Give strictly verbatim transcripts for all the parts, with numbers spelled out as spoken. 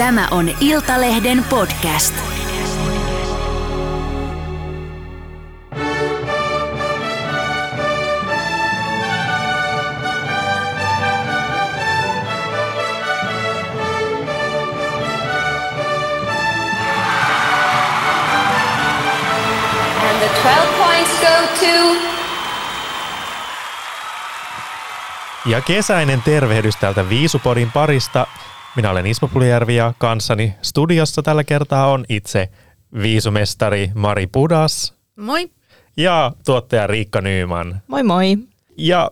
Tämä on Iltalehden podcast. And the twelve points go to... Ja kesäinen tervehdys täältä Viisupodin parista. Minä olen Ismo Puljujärvi ja kanssani studiossa tällä kertaa on itse viisumestari Mari Pudas. Moi. Ja tuottaja Riikka Nyman. Moi moi. Ja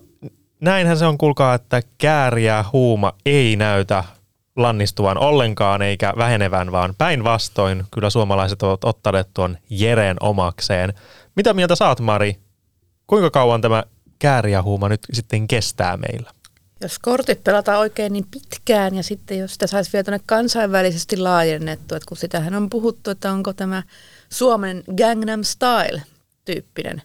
näinhän se on, kuulkaa, että Käärijä huuma ei näytä lannistuvan ollenkaan eikä vähenevän, vaan päinvastoin kyllä suomalaiset ovat ottaneet tuon Jereen omakseen. Mitä mieltä saat, Mari? Kuinka kauan tämä Käärijä huuma nyt sitten kestää meillä? Jos kortit pelataan oikein niin pitkään ja sitten jos sitä saisi vielä tuonne kansainvälisesti laajennettua, että kun sitähän on puhuttu, että onko tämä Suomen Gangnam Style-tyyppinen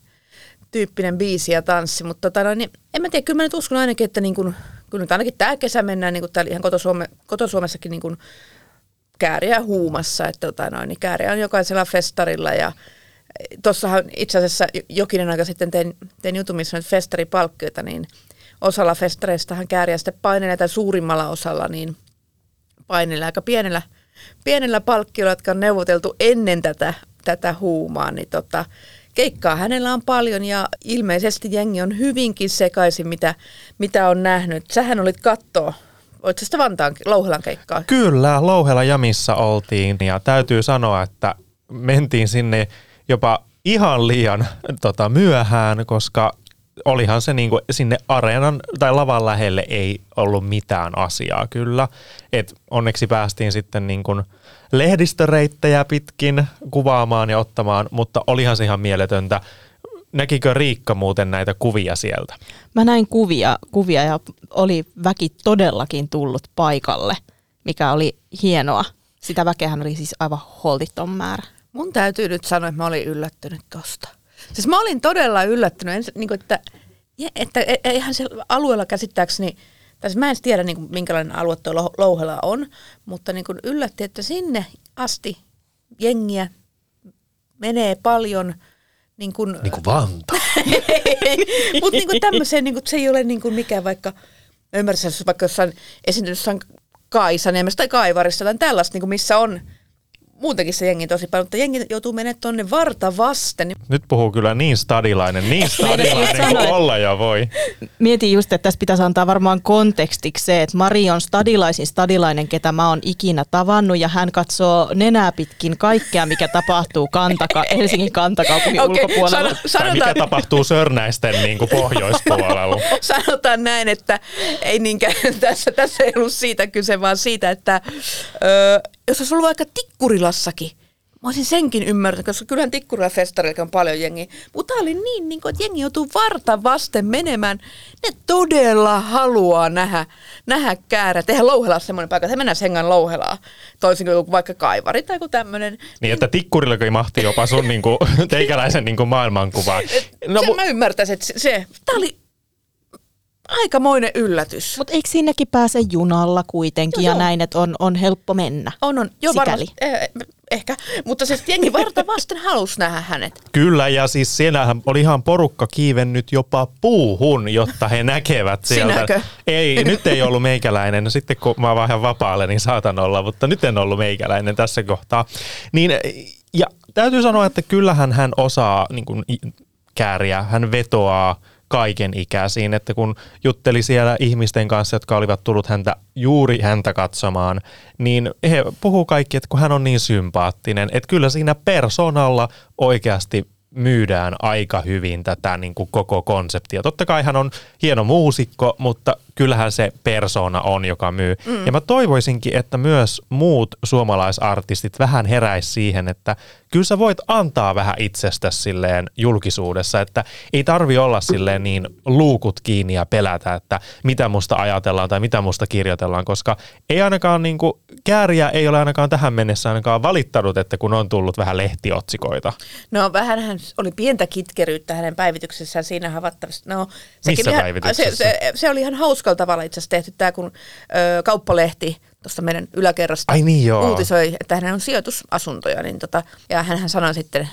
tyyppinen biisi ja tanssi, mutta tota, niin en mä tiedä, kyllä mä nyt uskon ainakin, että niin kun, kyllä nyt ainakin tämä kesä mennään niin kun täällä ihan kotosuome, kotosuomessakin niin kun Käärijä huumassa, että tota, niin Käärijä on jokaisella festarilla ja tuossahan itse asiassa jokinen aika sitten tein, tein jutun, missä nyt festaripalkkioita, niin osalla festareistahan Käärijä sitten painelee, tai suurimmalla osalla, niin painelee aika pienellä, pienellä palkkiolla, jotka on neuvoteltu ennen tätä, tätä huumaa, niin tota, keikkaa hänellä on paljon ja ilmeisesti jengi on hyvinkin sekaisin, mitä, mitä on nähnyt. Sähän olit kattoo. Oletko sitä Vantaan Louhelan keikkaa? Kyllä, Louhela jamissa oltiin ja täytyy sanoa, että mentiin sinne jopa ihan liian tota, myöhään, koska olihan se niin kuin sinne areenan tai lavan lähelle ei ollut mitään asiaa kyllä. Et onneksi päästiin sitten niin kuin lehdistöreittejä pitkin kuvaamaan ja ottamaan, mutta olihan se ihan mieletöntä. Näkikö Riikka muuten näitä kuvia sieltä? Mä näin kuvia, kuvia ja oli väki todellakin tullut paikalle, mikä oli hienoa. Sitä väkeähän oli siis aivan holtiton määrä. Mun täytyy nyt sanoa, että mä olin yllättynyt tosta. Siis mä olin todella yllättynyt, en, niin kuin, että, että eihän se alueella käsittääkseni, tai siis mä en tiedä niin kuin, minkälainen alue tuo Louhela on, mutta niin kuin yllätti, että sinne asti jengiä menee paljon. Niin kuin, niin kuin Vantaa. Mutta niin kuin tämmöiseen, niin kuin, se ei ole niin kuin mikään vaikka, ymmärsin, vaikka jossain esiintynyt Kaisaniemessä tai Kaivarissa tai tällaista, niin kuin missä on muutenkin se jengi tosi paljon, mutta jengi joutuu menemään tuonne varta vasten. Nyt puhuu kyllä niin stadilainen, niin stadilainen kuin olla ja voi. Mietin just, että tässä pitäisi antaa varmaan kontekstiksi se, että Mari on stadilaisin stadilainen, ketä mä oon ikinä tavannut, ja hän katsoo nenää pitkin kaikkea, mikä tapahtuu kantaka- Helsingin kantakaupungin okay, ulkopuolella. San- sanotaan... mikä tapahtuu Sörnäisten niin kuin pohjoispuolella. Sanotaan näin, että ei niinkään, tässä, tässä ei ollut siitä kyse, vaan siitä, että... Öö, jos olisi ollut vaikka Tikkurilassakin, mä olisin senkin ymmärtänyt, koska kyllähän Tikkurila-festarillakin on paljon jengiä. Mutta oli niin, niin kuin, että jengi joutuu varta vasten menemään. Ne todella haluaa nähdä, nähdä Käärijät. Eihän Louhela ole semmoinen paikka, että he mennään hengaan Louhelaa. Toisin kuin vaikka Kaivari tai joku tämmöinen. Niin, että Tikkurillakin mahti jopa sun niin kuin, teikäläisen niin kuin maailmankuvaan. No, sen mu- mä ymmärtäisin, että se... Tämä oli... aikamoinen yllätys. Mutta eikö sinnekin pääse junalla kuitenkin, joo, ja näin, että on, on helppo mennä? On, on. Joo, sikäli. Varmasti, eh, ehkä, mutta siis jengi varta vasten halusi nähdä hänet. Kyllä, ja siis siellähän oli ihan porukka kiivennyt jopa puuhun, jotta he näkevät sieltä. Sinäkö? Ei, nyt ei ollut meikäläinen. Sitten kun mä vähän vapaalle, niin saatan olla, mutta nyt en ollut meikäläinen tässä kohtaa. Niin, ja täytyy sanoa, että kyllähän hän osaa niin kuin Käärijä, hän vetoaa kaiken ikäisiin, että kun jutteli siellä ihmisten kanssa, jotka olivat tullut häntä, juuri häntä katsomaan, niin he puhuu kaikki, että kun hän on niin sympaattinen, että kyllä siinä persoonalla oikeasti myydään aika hyvin tätä niin kuin koko konseptia. Totta kai hän on hieno muusikko, mutta kyllähän se persoona on, joka myy. Mm. Ja mä toivoisinkin, että myös muut suomalaisartistit vähän heräis siihen, että kyllä sä voit antaa vähän itsestä silleen julkisuudessa, että ei tarvi olla silleen niin luukut kiinni ja pelätä, että mitä musta ajatellaan tai mitä musta kirjoitellaan, koska ei ainakaan niin kuin, Käärijä ei ole ainakaan tähän mennessä ainakaan valittanut, että kun on tullut vähän lehtiotsikoita. No vähän oli pientä kitkeryyttä hänen päivityksessään siinä havattavasti. No, missä päivityksessä? Ihan, se, se, se oli ihan hauska. Tavalla itse asiassa tehty tämä, kun ö, kauppalehti tuosta meidän yläkerrasta niin, uutisoi, että hän on sijoitusasuntoja. Niin tota, ja hän sanoi sitten,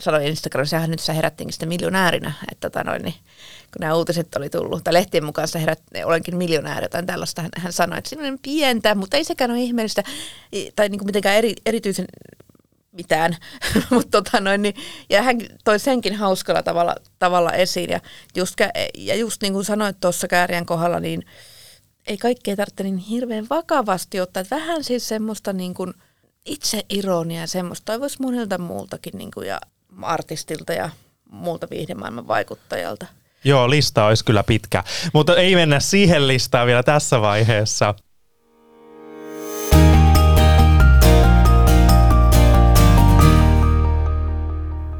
sanoi Instagramissa, ja nyt sä herättiinkin sitten miljonäärinä, että tota noin, niin, kun nämä uutiset oli tullut, tai lehtien mukaan sä herät, olenkin miljonääri, jotain tällaista. Hän, hän sanoi, että siinä on pientä, mutta ei sekään ole ihmeellistä, tai niin kuin mitenkään eri, erityisen mitään, mutta tota noin, niin, ja hän toi senkin hauskalla tavalla, tavalla esiin, ja just, ja just niin kuin sanoit tuossa Käärijän kohdalla, niin ei kaikkea tarvitse niin hirveän vakavasti ottaa, että vähän siis semmoista niin kuin itseironiaa, semmoista toivoisi monelta muultakin niin kuin ja artistilta ja muulta viihdemaailman vaikuttajalta. Joo, lista olisi kyllä pitkä, mutta ei mennä siihen listaan vielä tässä vaiheessa.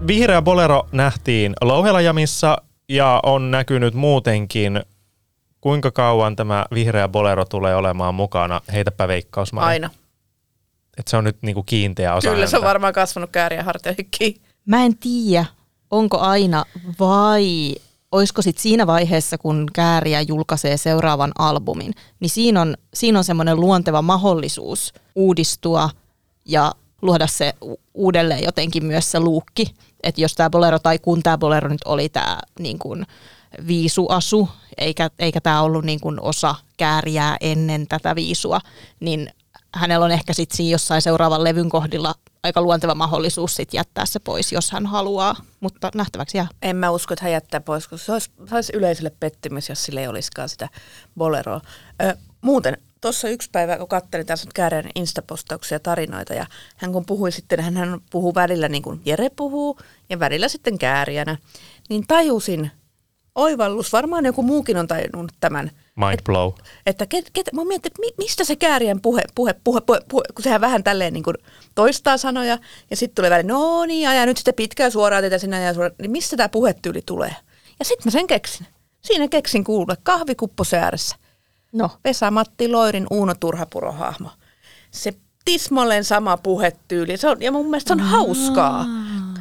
Vihreä bolero nähtiin Louhelajamissa ja on näkynyt muutenkin. Kuinka kauan tämä vihreä bolero tulee olemaan mukana? Heitäpä veikkaus, Mari. Aina. Et se on nyt niinku kiinteä osa. Kyllä häntä. Se on varmaan kasvanut Käärijän hartioihinkin. Mä en tiedä, onko aina vai olisiko sit siinä vaiheessa, kun Käärijä julkaisee seuraavan albumin, niin siinä on, siinä on semmoinen luonteva mahdollisuus uudistua ja luoda se uudelleen jotenkin myös se luukki. Että jos tämä bolero tai kun tämä bolero nyt oli tämä niin kuin viisuasu, eikä, eikä tämä ollut niin kuin osa Käärijää ennen tätä viisua, niin hänellä on ehkä sitten siinä jossain seuraavan levyn kohdilla aika luonteva mahdollisuus sit jättää se pois, jos hän haluaa, mutta nähtäväksi jää. En mä usko, että hän jättää pois, kun se olisi, se olisi yleisölle pettymys, jos sillä ei olisikaan sitä boleroa. Ö, muuten tuossa yksi päivä, kun katselin tässä Käärijän instapostauksia ja tarinoita, ja hän kun puhui sitten, hän, hän puhuu välillä niin kuin Jere puhuu, ja välillä sitten Käärijänä, niin tajusin, oivallus, varmaan joku muukin on tajunnut tämän. Mind blow. Et, että ket, ket, mä mietin, että mistä se Käärijän puhe, puhe, puhe, puhe, puhe, kun sehän vähän tälleen niin kuin toistaa sanoja, ja sitten tulee välillä, no niin, aja nyt sitä pitkää suoraan, teitä sinä ajaa suoraan, niin mistä tämä puhetyyli tulee? Ja sitten mä sen keksin. Siinä keksin kuulla kahvikupposen ääressä. No, Vesa Matti Loirin Uuno Turhapuro hahmo. Se tismalleen sama puhetyyli. Se on, ja mun mielestä se on mm. hauskaa.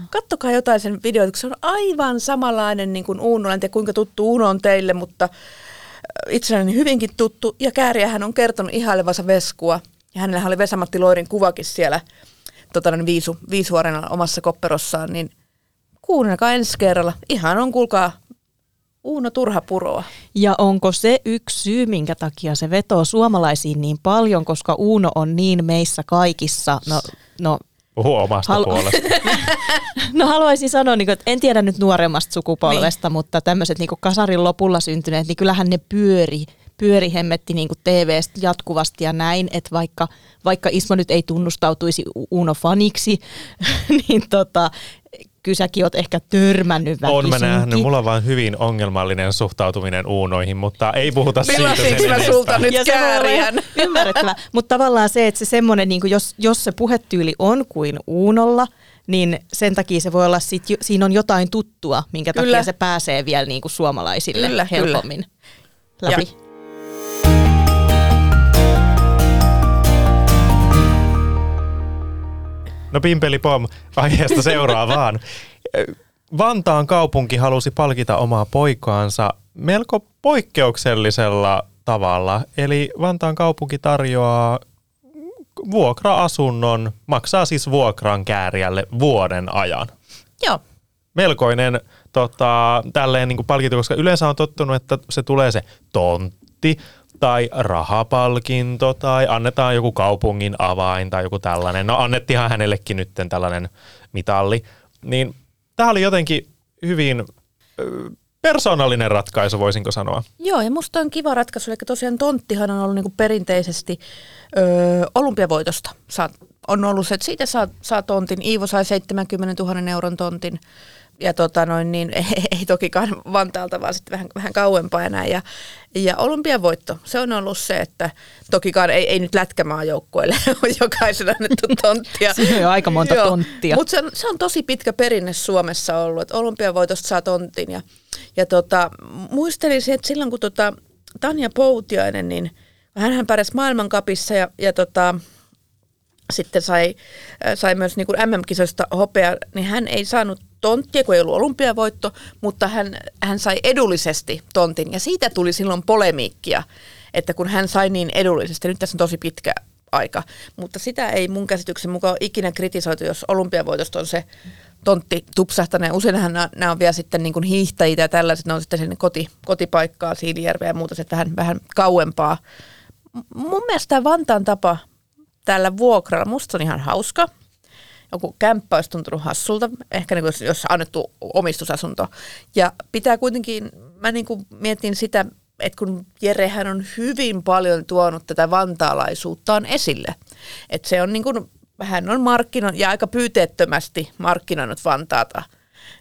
Kattokaa jotain sen videoita, kun se on aivan samanlainen niin kuin Uuno. En tiedä, kuinka tuttu Uuno on teille, mutta itselleni hyvinkin tuttu. Ja Käärijähän on kertonut ihailevansa Veskua. Ja hänellähän oli Vesa-Matti Loirin kuvakin siellä tota, viisu, Viisuareenalla omassa kopperossaan. Niin kuunnelkaa ensi kerralla. Ihan on, kuulkaa, Uuno Turhapuroa. Ja onko se yksi syy, minkä takia se vetoo suomalaisiin niin paljon, koska Uuno on niin meissä kaikissa. No, no, Puhu omasta halu- puolesta. No haluaisin sanoa, että en tiedä nyt nuoremmasta sukupolvesta, niin, mutta tämmöiset niin kasarin lopulla syntyneet, niin kyllähän ne pyöri, pyöri hemmetti niin T V:stä jatkuvasti ja näin, että vaikka, vaikka Ismo nyt ei tunnustautuisi Uuno-faniksi, niin tota... Kyllä säkin oot ehkä törmännyt väkisinkin. On mä nähnyt. Mulla on vaan hyvin ongelmallinen suhtautuminen Uunoihin, mutta ei puhuta siitä sen enempää. Mä sulta nyt Käärijän. Ymmärrettävä. Mutta tavallaan se, että se semmoinen, niin jos, jos se puhetyyli on kuin Uunolla, niin sen takia se voi olla, sit, siinä on jotain tuttua, minkä kyllä takia se pääsee vielä niin kuin suomalaisille kyllä, helpommin kyllä läpi. Ja. No pimpeli pom, aiheesta seuraavaan. Vantaan kaupunki halusi palkita omaa poikaansa melko poikkeuksellisella tavalla. Eli Vantaan kaupunki tarjoaa vuokra-asunnon, maksaa siis vuokran Käärijälle vuoden ajan. Joo. Melkoinen tota, tälleen niin kuin palkinto, koska yleensä on tottunut, että se tulee se tontti tai rahapalkinto, tai annetaan joku kaupungin avain, tai joku tällainen. No annettiinhan hänellekin nyt tällainen mitalli. Niin tämä oli jotenkin hyvin persoonallinen ratkaisu, voisinko sanoa. Joo, ja musta on kiva ratkaisu. Eli tosiaan tonttihan on ollut niinku perinteisesti ö, olympiavoitosta. Saa, on ollut se, että siitä saa, saa tontin. Iivo sai seitsemänkymmentätuhatta euron tontin. Ja tota noin, niin ei, ei tokikaan Vantaalta, vaan sitten vähän, vähän kauempaa enää. Ja, ja olympiavoitto, se on ollut se, että tokikaan ei, ei nyt lätkämaajoukkueelle ole jokaisen annettu tonttia. Siinä on aika monta joo tonttia. Mutta se, se on tosi pitkä perinne Suomessa ollut, että olympiavoitosta saa tontin. Ja, ja tota, muistelisin, että silloin kun tota Tanja Poutiainen, niin hänhän pärjäsi maailmankapissa ja, ja tota... Sitten sai, sai myös niin kuin M M-kisoista hopea, niin hän ei saanut tonttia, kun ei ollut olympiavoitto, mutta hän, hän sai edullisesti tontin. Ja siitä tuli silloin polemiikkia, että kun hän sai niin edullisesti, nyt tässä on tosi pitkä aika, mutta sitä ei mun käsityksen mukaan ikinä kritisoitu, jos olympiavoitosta on se tontti tupsahtaneen. Useinhan nämä on vielä sitten niin kuin hiihtäjitä ja tällaiset, ne on sitten sinne koti, kotipaikkaa, Siilinjärveä ja muuta, se vähän, vähän kauempaa. Mun mielestä Vantaan tapa tällä vuokralla, musta on ihan hauska. Joku kämppä olisi tuntunut hassulta, ehkä niin kuin jos annettu omistusasunto. Ja pitää kuitenkin, mä niin kuin mietin sitä, että kun Jerehän on hyvin paljon tuonut tätä vantaalaisuuttaan esille. Että se on niin kuin, hän on markkinoinut ja aika pyyteettömästi markkinoinut Vantaata.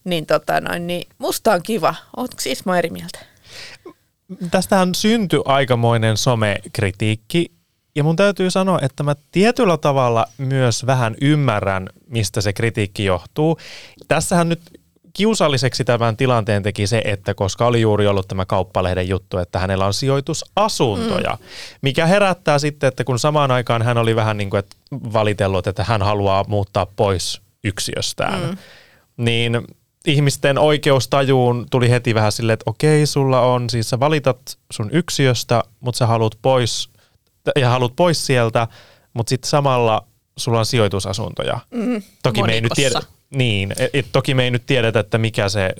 Niin, tota noin, niin musta on kiva. Ootko Ismo eri mieltä? Tästähän syntyi aikamoinen somekritiikki. Ja mun täytyy sanoa, että mä tietyllä tavalla myös vähän ymmärrän, mistä se kritiikki johtuu. Tässähän nyt kiusalliseksi tämän tilanteen teki se, että koska oli juuri ollut tämä Kauppalehden juttu, että hänellä on sijoitusasuntoja, mm. mikä herättää sitten, että kun samaan aikaan hän oli vähän niin kuin että valitellut, että hän haluaa muuttaa pois yksiöstään, mm. niin ihmisten oikeustajuun tuli heti vähän silleen, että okei, sulla on, siis sä valitat sun yksiöstä, mutta sä haluat pois ja haluat pois sieltä, mutta sitten samalla sulla on sijoitusasuntoja. Mm, toki, me ei nyt tiedä, niin, et, toki me ei nyt tiedetä, että mikä se,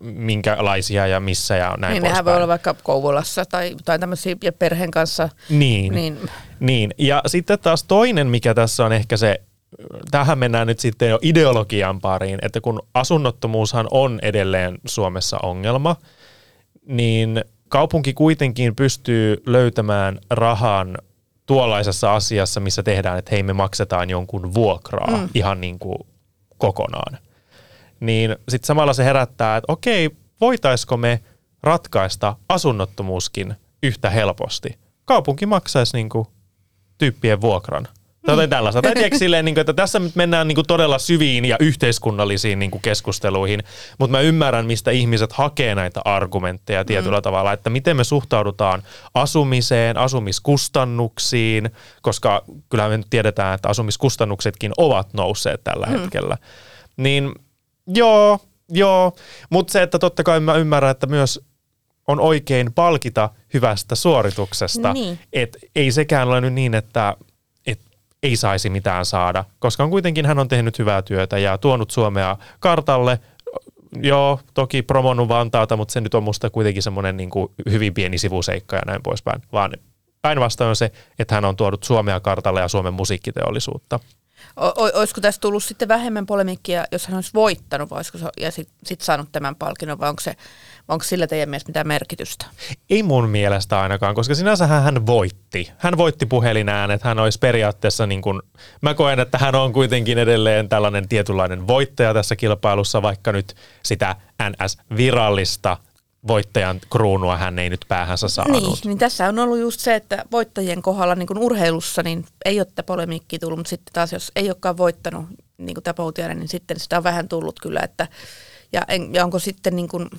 minkälaisia ja missä ja näin niin, poispäin. Nehän voi olla vaikka Kouvolassa tai, tai tämmöisiä perheen kanssa. Niin, niin. niin, ja sitten taas toinen, mikä tässä on ehkä se, tähän mennään nyt sitten jo ideologian pariin, että kun asunnottomuushan on edelleen Suomessa ongelma, niin kaupunki kuitenkin pystyy löytämään rahan tuollaisessa asiassa, missä tehdään, että hei, me maksetaan jonkun vuokraa mm. ihan niin kuin kokonaan. Niin sitten samalla se herättää, että okei, voitaisiko me ratkaista asunnottomuuskin yhtä helposti. Kaupunki maksaisi niin kuin tyyppien vuokran. Tai tällaista. Tai tiedätkö silleen, että tässä nyt mennään todella syviin ja yhteiskunnallisiin keskusteluihin, mutta mä ymmärrän, mistä ihmiset hakee näitä argumentteja tietyllä mm. tavalla, että miten me suhtaudutaan asumiseen, asumiskustannuksiin, koska kyllähän me nyt tiedetään, että asumiskustannuksetkin ovat nousseet tällä mm. hetkellä. Niin joo, joo, mutta se, että totta kai mä ymmärrän, että myös on oikein palkita hyvästä suorituksesta, niin. Että ei sekään ole nyt niin, että ei saisi mitään saada, koska on kuitenkin hän on tehnyt hyvää työtä ja tuonut Suomea kartalle. Joo, toki promonnut Vantaata, mutta se nyt on musta kuitenkin semmoinen niin kuin hyvin pieni sivuseikka ja näin poispäin. Vaan päinvastoin on se, että hän on tuonut Suomea kartalle ja Suomen musiikkiteollisuutta. O- olisiko tässä tullut sitten vähemmän polemiikkia, jos hän olisi voittanut vai olisiko se, ja sitten sit saanut tämän palkinnon, vai onko, se, onko sillä teidän mielestä mitään merkitystä? Ei mun mielestä ainakaan, koska sinänsähän hän voitti. Hän voitti puhelinäänet, hän olisi periaatteessa, niin kuin, mä koen, että hän on kuitenkin edelleen tällainen tietynlainen voittaja tässä kilpailussa, vaikka nyt sitä N S-virallista voittajan kruunua hän ei nyt päähänsä saanut. Niin, niin tässä on ollut just se, että voittajien kohdalla niin kuin urheilussa niin ei ole tätä polemiikkiä tullut, mutta sitten taas jos ei olekaan voittanut niin kuin tämä Poutiainen, niin sitten sitä on vähän tullut kyllä. Että, ja, en, ja onko sitten, niin kuin,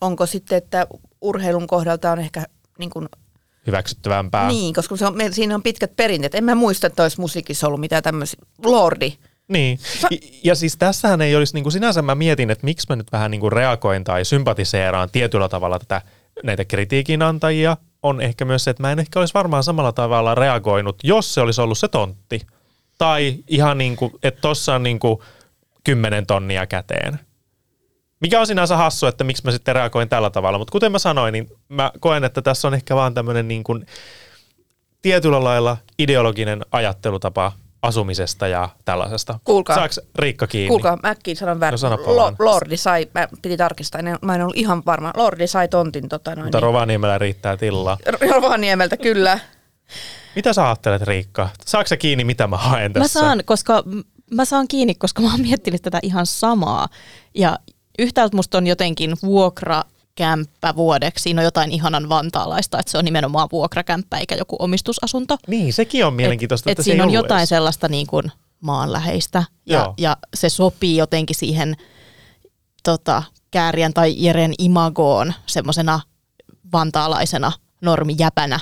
onko sitten, että urheilun kohdalta on ehkä niin kuin hyväksyttävämpää. Niin, koska se on, me, siinä on pitkät perinteet. En mä muista, että olisi musiikissa ollut mitään tämmöisiä. Lordi. Niin, ja siis tässähän ei olisi, niin kuin sinänsä mä mietin, että miksi mä nyt vähän niin kuin reagoin tai sympatiseeraan tietyllä tavalla tätä, näitä kritiikinantajia, on ehkä myös se, että mä en ehkä olisi varmaan samalla tavalla reagoinut, jos se olisi ollut se tontti. Tai ihan niin kuin, että tossa on niin kuin kymmenen tonnia käteen. Mikä on sinänsä hassu, että miksi mä sitten reagoin tällä tavalla, mutta kuten mä sanoin, niin mä koen, että tässä on ehkä vaan tämmöinen niin kuin tietyllä lailla ideologinen ajattelutapa asumisesta ja tällaisesta. Kuulkaa. Saaks Riikka kiinni? Kuulkaa, mäkin sanon väärin. No, Lo, Lordi sai, mä piti tarkistaa, mä en ollut ihan varma. Lordi sai tontin. Tota noin, mutta Rovaniemellä riittää tilaa. Rovaniemeltä, kyllä. Mitä sä ajattelet, Riikka? Saaks sä kiinni, mitä mä haen tässä? Mä saan, koska, mä saan kiinni, koska mä oon miettinyt tätä ihan samaa. Ja yhtäältä musta on jotenkin vuokra kämppä vuodeksi. Siinä on jotain ihanan vantaalaista, että se on nimenomaan vuokrakämppä eikä joku omistusasunto. Niin, sekin on mielenkiintoista, et, että et se siinä on jotain edes sellaista niin kuin maanläheistä ja, ja se sopii jotenkin siihen tota, Käärijän tai Jeren imagoon semmoisena vantaalaisena normijäpänä.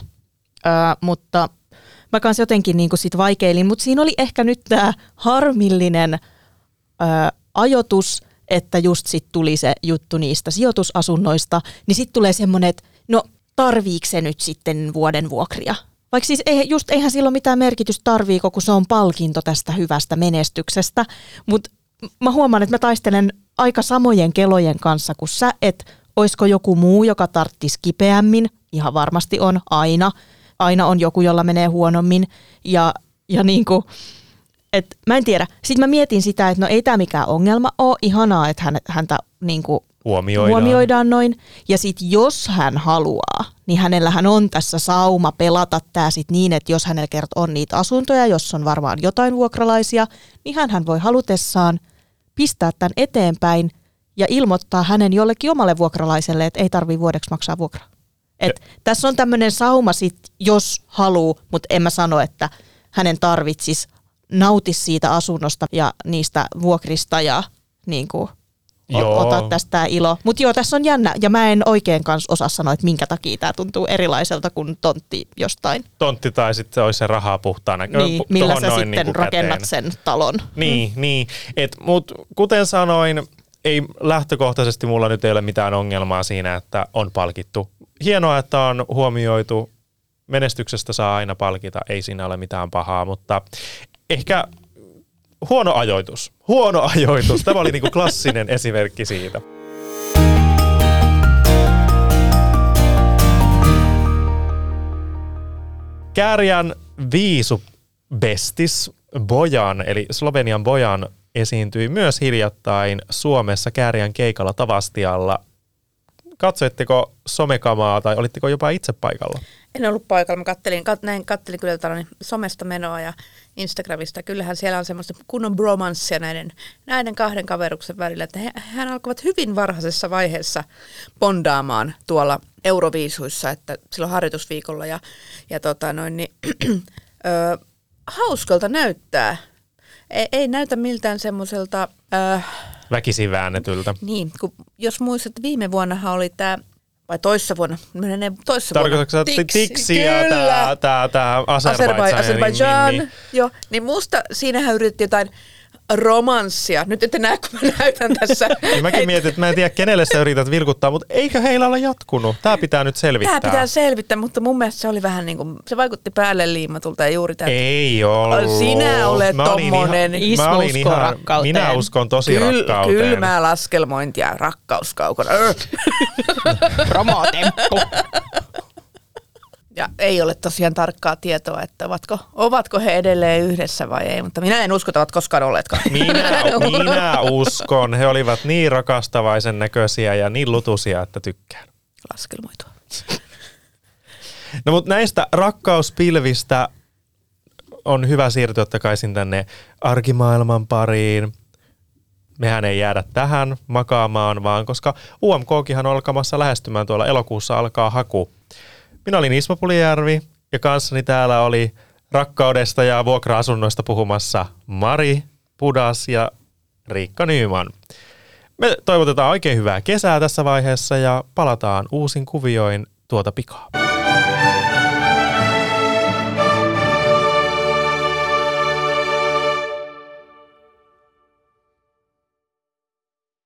Öö, mutta mä kanssa jotenkin niin kuin sit vaikeilin, mutta siinä oli ehkä nyt tämä harmillinen öö, ajoitus, että just sitten tuli se juttu niistä sijoitusasunnoista, niin sitten tulee semmoinen, että no tarviiko se nyt sitten vuoden vuokria? Vaikka siis ei, just eihän sillä ole mitään merkitystä tarviiko, kun se on palkinto tästä hyvästä menestyksestä. Mutta mä huomaan, että mä taistelen aika samojen kelojen kanssa kuin sä, että olisiko joku muu, joka tarttisi kipeämmin. Ihan varmasti on aina. Aina on joku, jolla menee huonommin. Ja, ja niin kuin, et mä en tiedä. Sitten mä mietin sitä, että no ei tämä mikään ongelma ole. Ihanaa, että hän, häntä niin kuin huomioidaan. huomioidaan noin. Ja sitten jos hän haluaa, niin hänellähän on tässä sauma pelata tämä sit niin, että jos hänellä kerran on niitä asuntoja, jos on varmaan jotain vuokralaisia, niin hänhän voi halutessaan pistää tämän eteenpäin ja ilmoittaa hänen jollekin omalle vuokralaiselle, että ei tarvitse vuodeksi maksaa vuokraa. Et tässä on tämmöinen sauma sit, jos haluaa, mutta en mä sano, että hänen tarvitsisi nautia siitä asunnosta ja niistä vuokrista ja niin kuin ota tästä ilo. Mutta joo, tässä on jännä ja mä en oikein kanssa osaa sanoa, että minkä takia tämä tuntuu erilaiselta kuin tontti jostain. Tontti tai sitten se olisi se rahaa puhtaana. Niin, millä sä sitten niin rakennat käteen sen talon. Niin, mm. niin. Mutta kuten sanoin, ei lähtökohtaisesti mulla nyt ei ole mitään ongelmaa siinä, että on palkittu. Hienoa, että on huomioitu. Menestyksestä saa aina palkita, ei siinä ole mitään pahaa, mutta ehkä huono ajoitus. Huono ajoitus. Tämä oli niinku klassinen esimerkki siitä. Käärijän Viisubestis Bojan, eli Slovenian Bojan, esiintyi myös hiljattain Suomessa Käärijän keikalla Tavastialla. Katsoitteko somekamaa tai olitteko jopa itse paikalla? En ollut paikalla. Mä kattelin, kat, näin, kattelin kyllä tällainen somesta menoa ja Instagramista. Kyllähän siellä on semmoista kunnon bromanssia näiden, näiden kahden kaveruksen välillä. Että he, hän alkoivat hyvin varhaisessa vaiheessa bondaamaan tuolla Euroviisuissa, että silloin harjoitusviikolla. Ja, ja tota noin, niin, äh, hauskalta näyttää. Ei, ei näytä miltään semmoiselta... Äh, Väkisin väännetyltä. Niin, kun jos muistat, että viime vuonnahan oli tämä, vai toissa vuonna, menee toissa vuonna. Tiksiä, tämä, tämä, tämä Azerbaidžan. Azerbaidžan, niin, niin, joo. Niin musta siinähän yritti jotain romanssia. Nyt ette näe, kun mä näytän tässä. Mäkin mietin, että mä en tiedä, kenelle sä yrität vilkuttaa, mutta eikö heillä ole jatkunut? Tämä pitää nyt selvittää. Tämä pitää selvittää, mutta mun mielestä se oli vähän niin kuin, se vaikutti päälle liimatulta ja juuri tämän. Ei ollut. Sinä olet tommonen. Ismo uskoo rakkauteen. Minä uskon tosi Kyl, rakkauteen. Kylmää laskelmointia, rakkauskaukona. Promotemppu. Ja ei ole tosiaan tarkkaa tietoa, että ovatko, ovatko he edelleen yhdessä vai ei, mutta minä en usko, että ovat koskaan olleetkaan. Minä, minä uskon. He olivat niin rakastavaisen näköisiä ja niin lutuisia, että tykkään. Laskelmoitua. No mutta näistä rakkauspilvistä on hyvä siirtyä takaisin tänne arkimaailman pariin. Mehän ei jäädä tähän makaamaan, vaan koska U M K:kihan on alkamassa lähestymään tuolla elokuussa alkaa haku. Minä olin Ismo Puljujärvi ja kanssani täällä oli rakkaudesta ja vuokra-asunnoista puhumassa Mari Pudas ja Riikka Nyman. Me toivotetaan oikein hyvää kesää tässä vaiheessa ja palataan uusin kuvioin tuota pikaa.